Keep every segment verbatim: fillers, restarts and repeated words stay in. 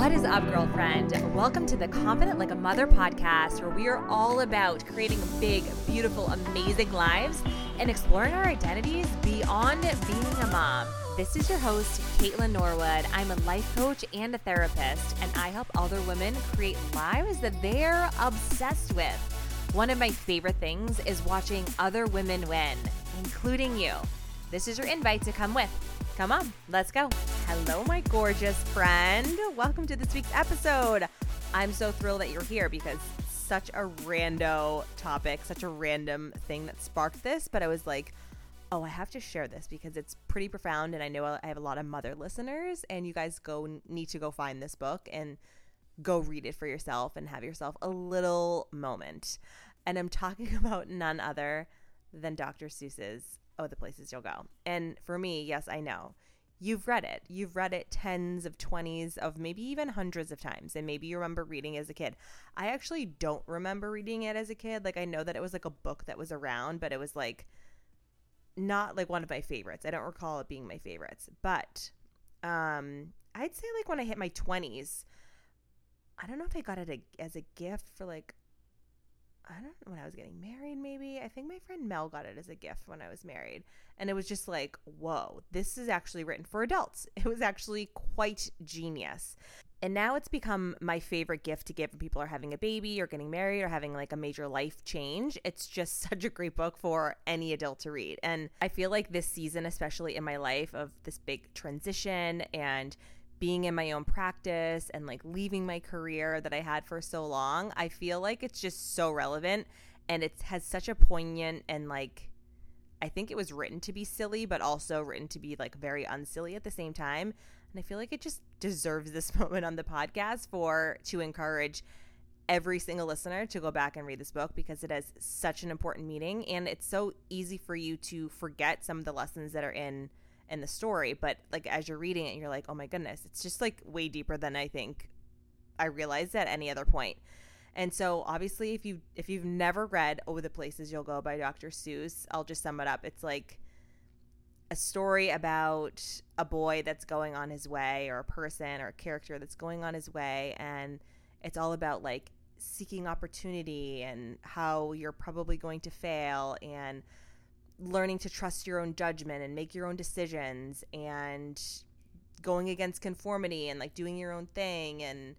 What is up, girlfriend? Welcome to the Confident Like a Mother podcast, where we are all about creating big, beautiful, amazing lives and exploring our identities beyond being a mom. This is your host, Kaitlynn Norwood. I'm a life coach and a therapist, and I help other women create lives that they're obsessed with. One of my favorite things is watching other women win, including you. This is your invite to come with. Come on, let's go. Hello, my gorgeous friend. Welcome to this week's episode. I'm so thrilled that you're here because such a rando topic, such a random thing that sparked this, but I was like, oh, I have to share this because it's pretty profound, and I know I have a lot of mother listeners, and you guys go need to go find this book and go read it for yourself and have yourself a little moment. And I'm talking about none other than Doctor Seuss's "Oh, the Places You'll Go." And for me, yes, I know. You've read it. You've read it tens of twenties of maybe even hundreds of times. And maybe you remember reading as a kid. I actually don't remember reading it as a kid. Like, I know that it was like a book that was around, but it was like not like one of my favorites. I don't recall it being my favorites, but um, I'd say like when I hit my twenties, I don't know if I got it a, as a gift for like, I don't know, when I was getting married maybe. I think my friend Mel got it as a gift when I was married. And it was just like, whoa, this is actually written for adults. It was actually quite genius. And now it's become my favorite gift to give when people are having a baby or getting married or having like a major life change. It's just such a great book for any adult to read. And I feel like this season, especially in my life of this big transition and being in my own practice and like leaving my career that I had for so long, I feel like it's just so relevant, and it has such a poignant and like, I think it was written to be silly, but also written to be like very unsilly at the same time. And I feel like it just deserves this moment on the podcast for to encourage every single listener to go back and read this book, because it has such an important meaning, and it's so easy for you to forget some of the lessons that are in in the story. But like as you're reading it, you're like, oh my goodness, it's just like way deeper than I think I realized at any other point. And so obviously if you if you've never read "Oh, the Places You'll Go" by Doctor Seuss, I'll just sum it up. It's like a story about a boy that's going on his way, or a person or a character that's going on his way, and it's all about like seeking opportunity and how you're probably going to fail, and learning to trust your own judgment and make your own decisions, and going against conformity and like doing your own thing, and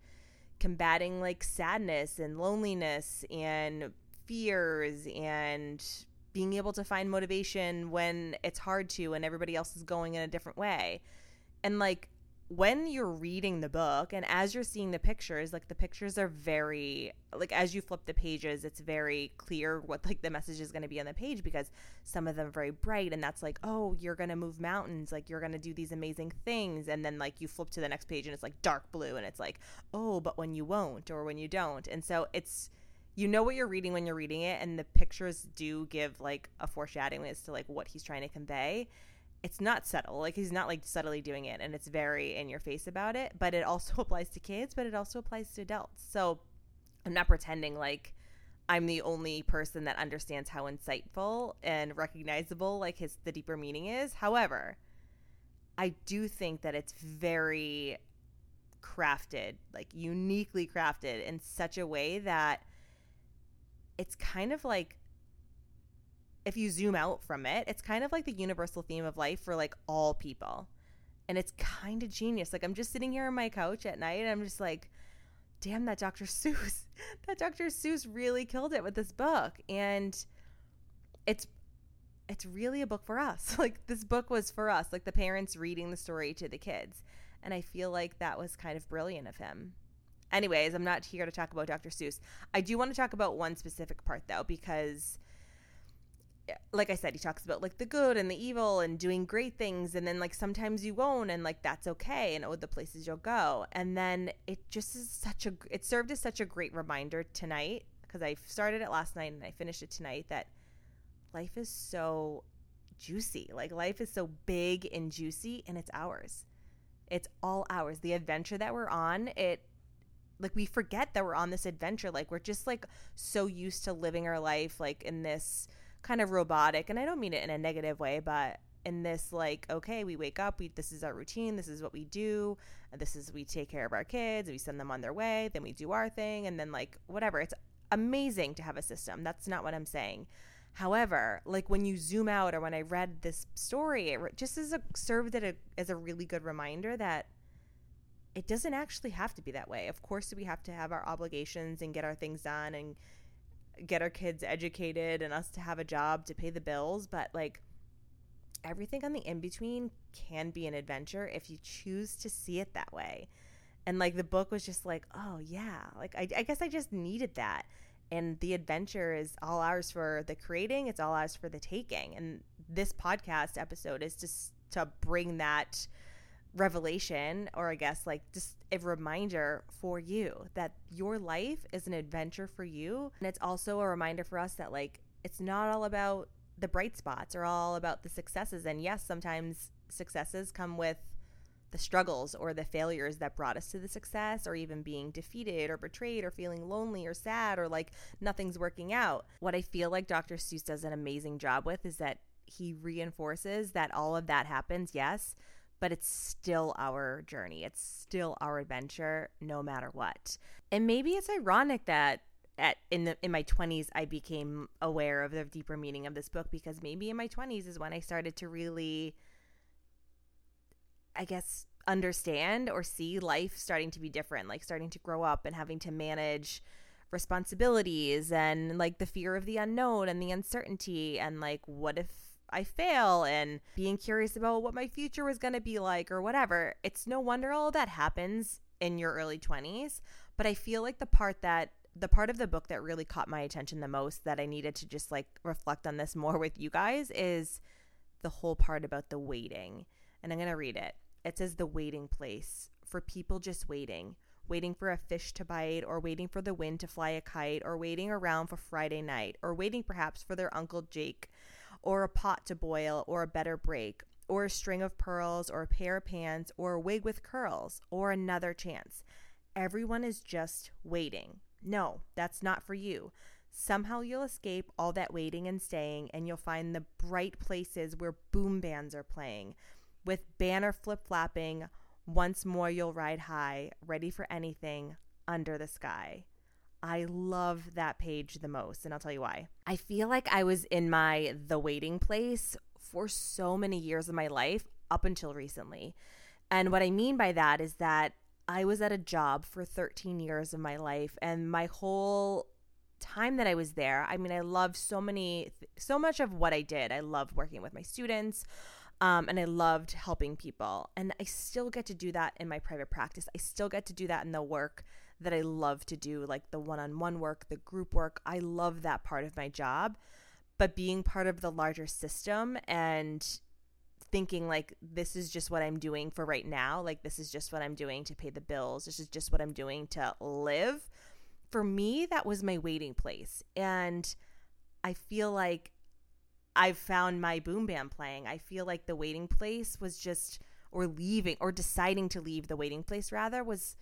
combating like sadness and loneliness and fears, and being able to find motivation when it's hard to and everybody else is going in a different way. And like when you're reading the book and as you're seeing the pictures, like the pictures are very like, as you flip the pages, it's very clear what like the message is going to be on the page, because some of them are very bright, and that's like, oh, you're going to move mountains, like you're going to do these amazing things. And then like you flip to the next page and it's like dark blue, and it's like, oh, but when you won't, or when you don't. And so it's, you know what you're reading when you're reading it, and the pictures do give like a foreshadowing as to like what he's trying to convey. It's not subtle. Like he's not like subtly doing it, and it's very in your face about it, but it also applies to kids, but it also applies to adults. So I'm not pretending like I'm the only person that understands how insightful and recognizable like his, the deeper meaning is. However, I do think that it's very crafted, like uniquely crafted in such a way that it's kind of like, if you zoom out from it, it's kind of like the universal theme of life for like all people. And it's kind of genius. Like I'm just sitting here on my couch at night and I'm just like, damn, that Doctor Seuss, that Doctor Seuss really killed it with this book. And it's, it's really a book for us. Like this book was for us, like the parents reading the story to the kids. And I feel like that was kind of brilliant of him. Anyways, I'm not here to talk about Doctor Seuss. I do want to talk about one specific part though, because like I said, he talks about like the good and the evil and doing great things, and then like sometimes you won't, and like that's okay, and oh, the places you'll go. And then it just is such a, it served as such a great reminder tonight, because I started it last night and I finished it tonight, that life is so juicy. Like life is so big and juicy, and it's ours. It's all ours. The adventure that we're on, it like we forget that we're on this adventure. Like we're just like so used to living our life like in this kind of robotic, and I don't mean it in a negative way, but in this, like, okay, we wake up, we this is our routine, this is what we do, this is we take care of our kids, we send them on their way, then we do our thing, and then, like, whatever. It's amazing to have a system. That's not what I'm saying. However, like, when you zoom out, or when I read this story, it just as a, served as a, as a really good reminder that it doesn't actually have to be that way. Of course, we have to have our obligations and get our things done and get our kids educated and us to have a job to pay the bills. But, like, everything on the in-between can be an adventure if you choose to see it that way. And, like, the book was just like, oh, yeah, like, I, I guess I just needed that. And the adventure is all ours for the creating. It's all ours for the taking. And this podcast episode is just to bring that revelation, or I guess, like, just a reminder for you that your life is an adventure for you. And it's also a reminder for us that, like, it's not all about the bright spots or all about the successes. And yes, sometimes successes come with the struggles or the failures that brought us to the success, or even being defeated or betrayed or feeling lonely or sad or like nothing's working out. What I feel like Doctor Seuss does an amazing job with is that he reinforces that all of that happens, yes, but it's still our journey. It's still our adventure no matter what. And maybe it's ironic that At, in the in my twenties, I became aware of the deeper meaning of this book, because maybe in my twenties is when I started to really, I guess, understand or see life starting to be different, like starting to grow up and having to manage responsibilities and, like, the fear of the unknown and the uncertainty and, like, what if I fail, and being curious about what my future was going to be like or whatever. It's no wonder all that happens in your early twenties. But I feel like the part that The part of the book that really caught my attention the most, that I needed to just, like, reflect on this more with you guys, is the whole part about the waiting. And I'm going to read it. It says, the waiting place for people just waiting, waiting for a fish to bite, or waiting for the wind to fly a kite, or waiting around for Friday night, or waiting perhaps for their Uncle Jake, or a pot to boil, or a better break, or a string of pearls, or a pair of pants, or a wig with curls, or another chance. Everyone is just waiting. No, that's not for you. Somehow you'll escape all that waiting and staying, and you'll find the bright places where boom bands are playing. With banner flip-flapping, once more you'll ride high, ready for anything under the sky. I love that page the most, and I'll tell you why. I feel like I was in my the waiting place for so many years of my life up until recently. And what I mean by that is that I was at a job for thirteen years of my life, and my whole time that I was there, I mean, I loved so many, so much of what I did. I loved working with my students, um, and I loved helping people. And I still get to do that in my private practice. I still get to do that in the work that I love to do, like the one-on-one work, the group work. I love that part of my job. But being part of the larger system and thinking, like, this is just what I'm doing for right now. Like, this is just what I'm doing to pay the bills. This is just what I'm doing to live. For me, that was my waiting place. And I feel like I've found my boom band playing. I feel like the waiting place was just, or leaving, or deciding to leave the waiting place rather, was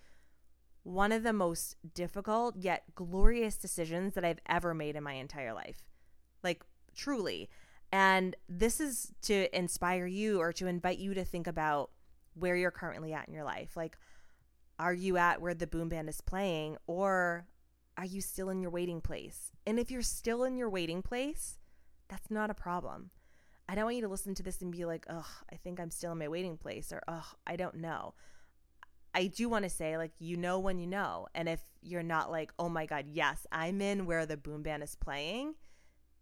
one of the most difficult yet glorious decisions that I've ever made in my entire life. Like, truly. And this is to inspire you, or to invite you to think about where you're currently at in your life. Like, are you at where the boom band is playing, or are you still in your waiting place? And if you're still in your waiting place, that's not a problem. I don't want you to listen to this and be like, oh, I think I'm still in my waiting place, or oh, I don't know. I do want to say, like, you know when you know. And if you're not like, oh my God, yes, I'm in where the boom band is playing,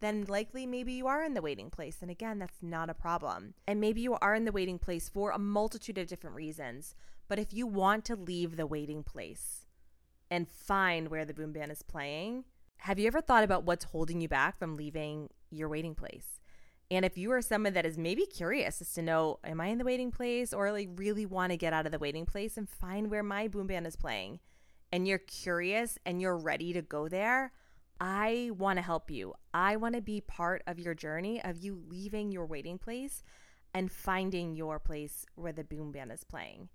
then likely maybe you are in the waiting place. And again, that's not a problem. And maybe you are in the waiting place for a multitude of different reasons. But if you want to leave the waiting place and find where the boom band is playing, have you ever thought about what's holding you back from leaving your waiting place? And if you are someone that is maybe curious as to know, am I in the waiting place, or like really want to get out of the waiting place and find where my boom band is playing, and you're curious and you're ready to go there, I want to help you. I want to be part of your journey of you leaving your waiting place and finding your place where the boom band is playing.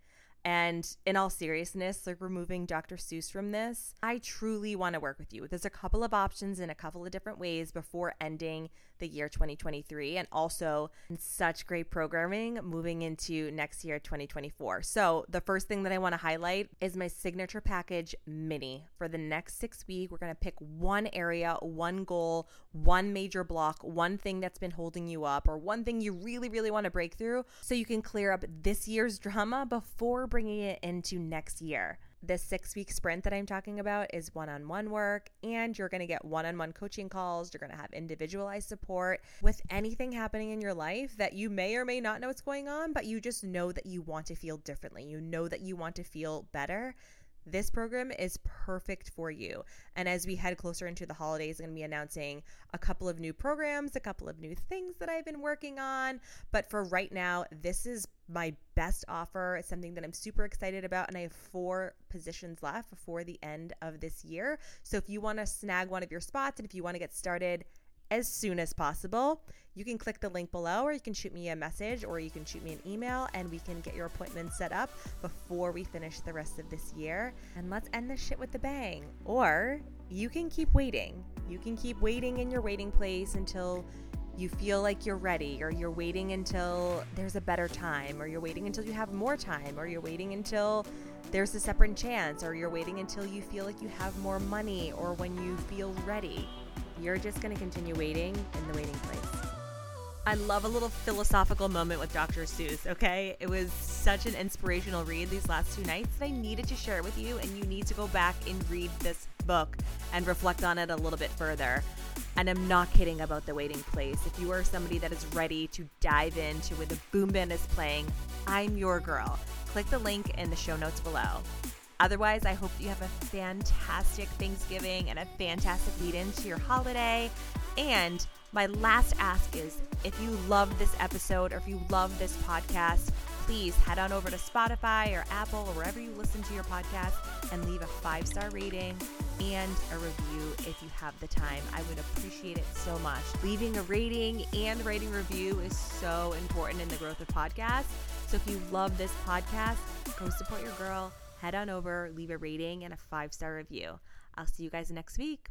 And in all seriousness, like removing Doctor Seuss from this, I truly want to work with you. There's a couple of options in a couple of different ways before ending the year twenty twenty-three, and also such great programming moving into next year, twenty twenty-four. So the first thing that I want to highlight is my signature package mini. For the next six weeks, we're going to pick one area, one goal, one major block, one thing that's been holding you up, or one thing you really, really want to break through, so you can clear up this year's drama before bringing it into next year. This six-week sprint that I'm talking about is one-on-one work, and you're going to get one-on-one coaching calls. You're going to have individualized support with anything happening in your life that you may or may not know what's going on, but you just know that you want to feel differently. You know that you want to feel better. This program is perfect for you. And as we head closer into the holidays, I'm going to be announcing a couple of new programs, a couple of new things that I've been working on. But for right now, this is my best offer. It's something that I'm super excited about, and I have four positions left before the end of this year. So if you want to snag one of your spots, and if you want to get started as soon as possible, you can click the link below, or you can shoot me a message, or you can shoot me an email, and we can get your appointment set up before we finish the rest of this year. And let's end this shit with a bang. Or you can keep waiting. You can keep waiting in your waiting place until you feel like you're ready, or you're waiting until there's a better time, or you're waiting until you have more time, or you're waiting until there's a separate chance, or you're waiting until you feel like you have more money, or when you feel ready. You're just going to continue waiting in the waiting place. I love a little philosophical moment with Doctor Seuss, okay? It was such an inspirational read these last two nights that I needed to share it with you, and you need to go back and read this book and reflect on it a little bit further. And I'm not kidding about the waiting place. If you are somebody that is ready to dive into where the boom band is playing, I'm your girl. Click the link in the show notes below. Otherwise, I hope you have a fantastic Thanksgiving and a fantastic lead into your holiday. And my last ask is, if you love this episode, or if you love this podcast, please head on over to Spotify or Apple or wherever you listen to your podcast and leave a five-star rating and a review if you have the time. I would appreciate it so much. Leaving a rating and writing review is so important in the growth of podcasts. So if you love this podcast, go support your girl. Head on over, leave a rating and a five-star review. I'll see you guys next week.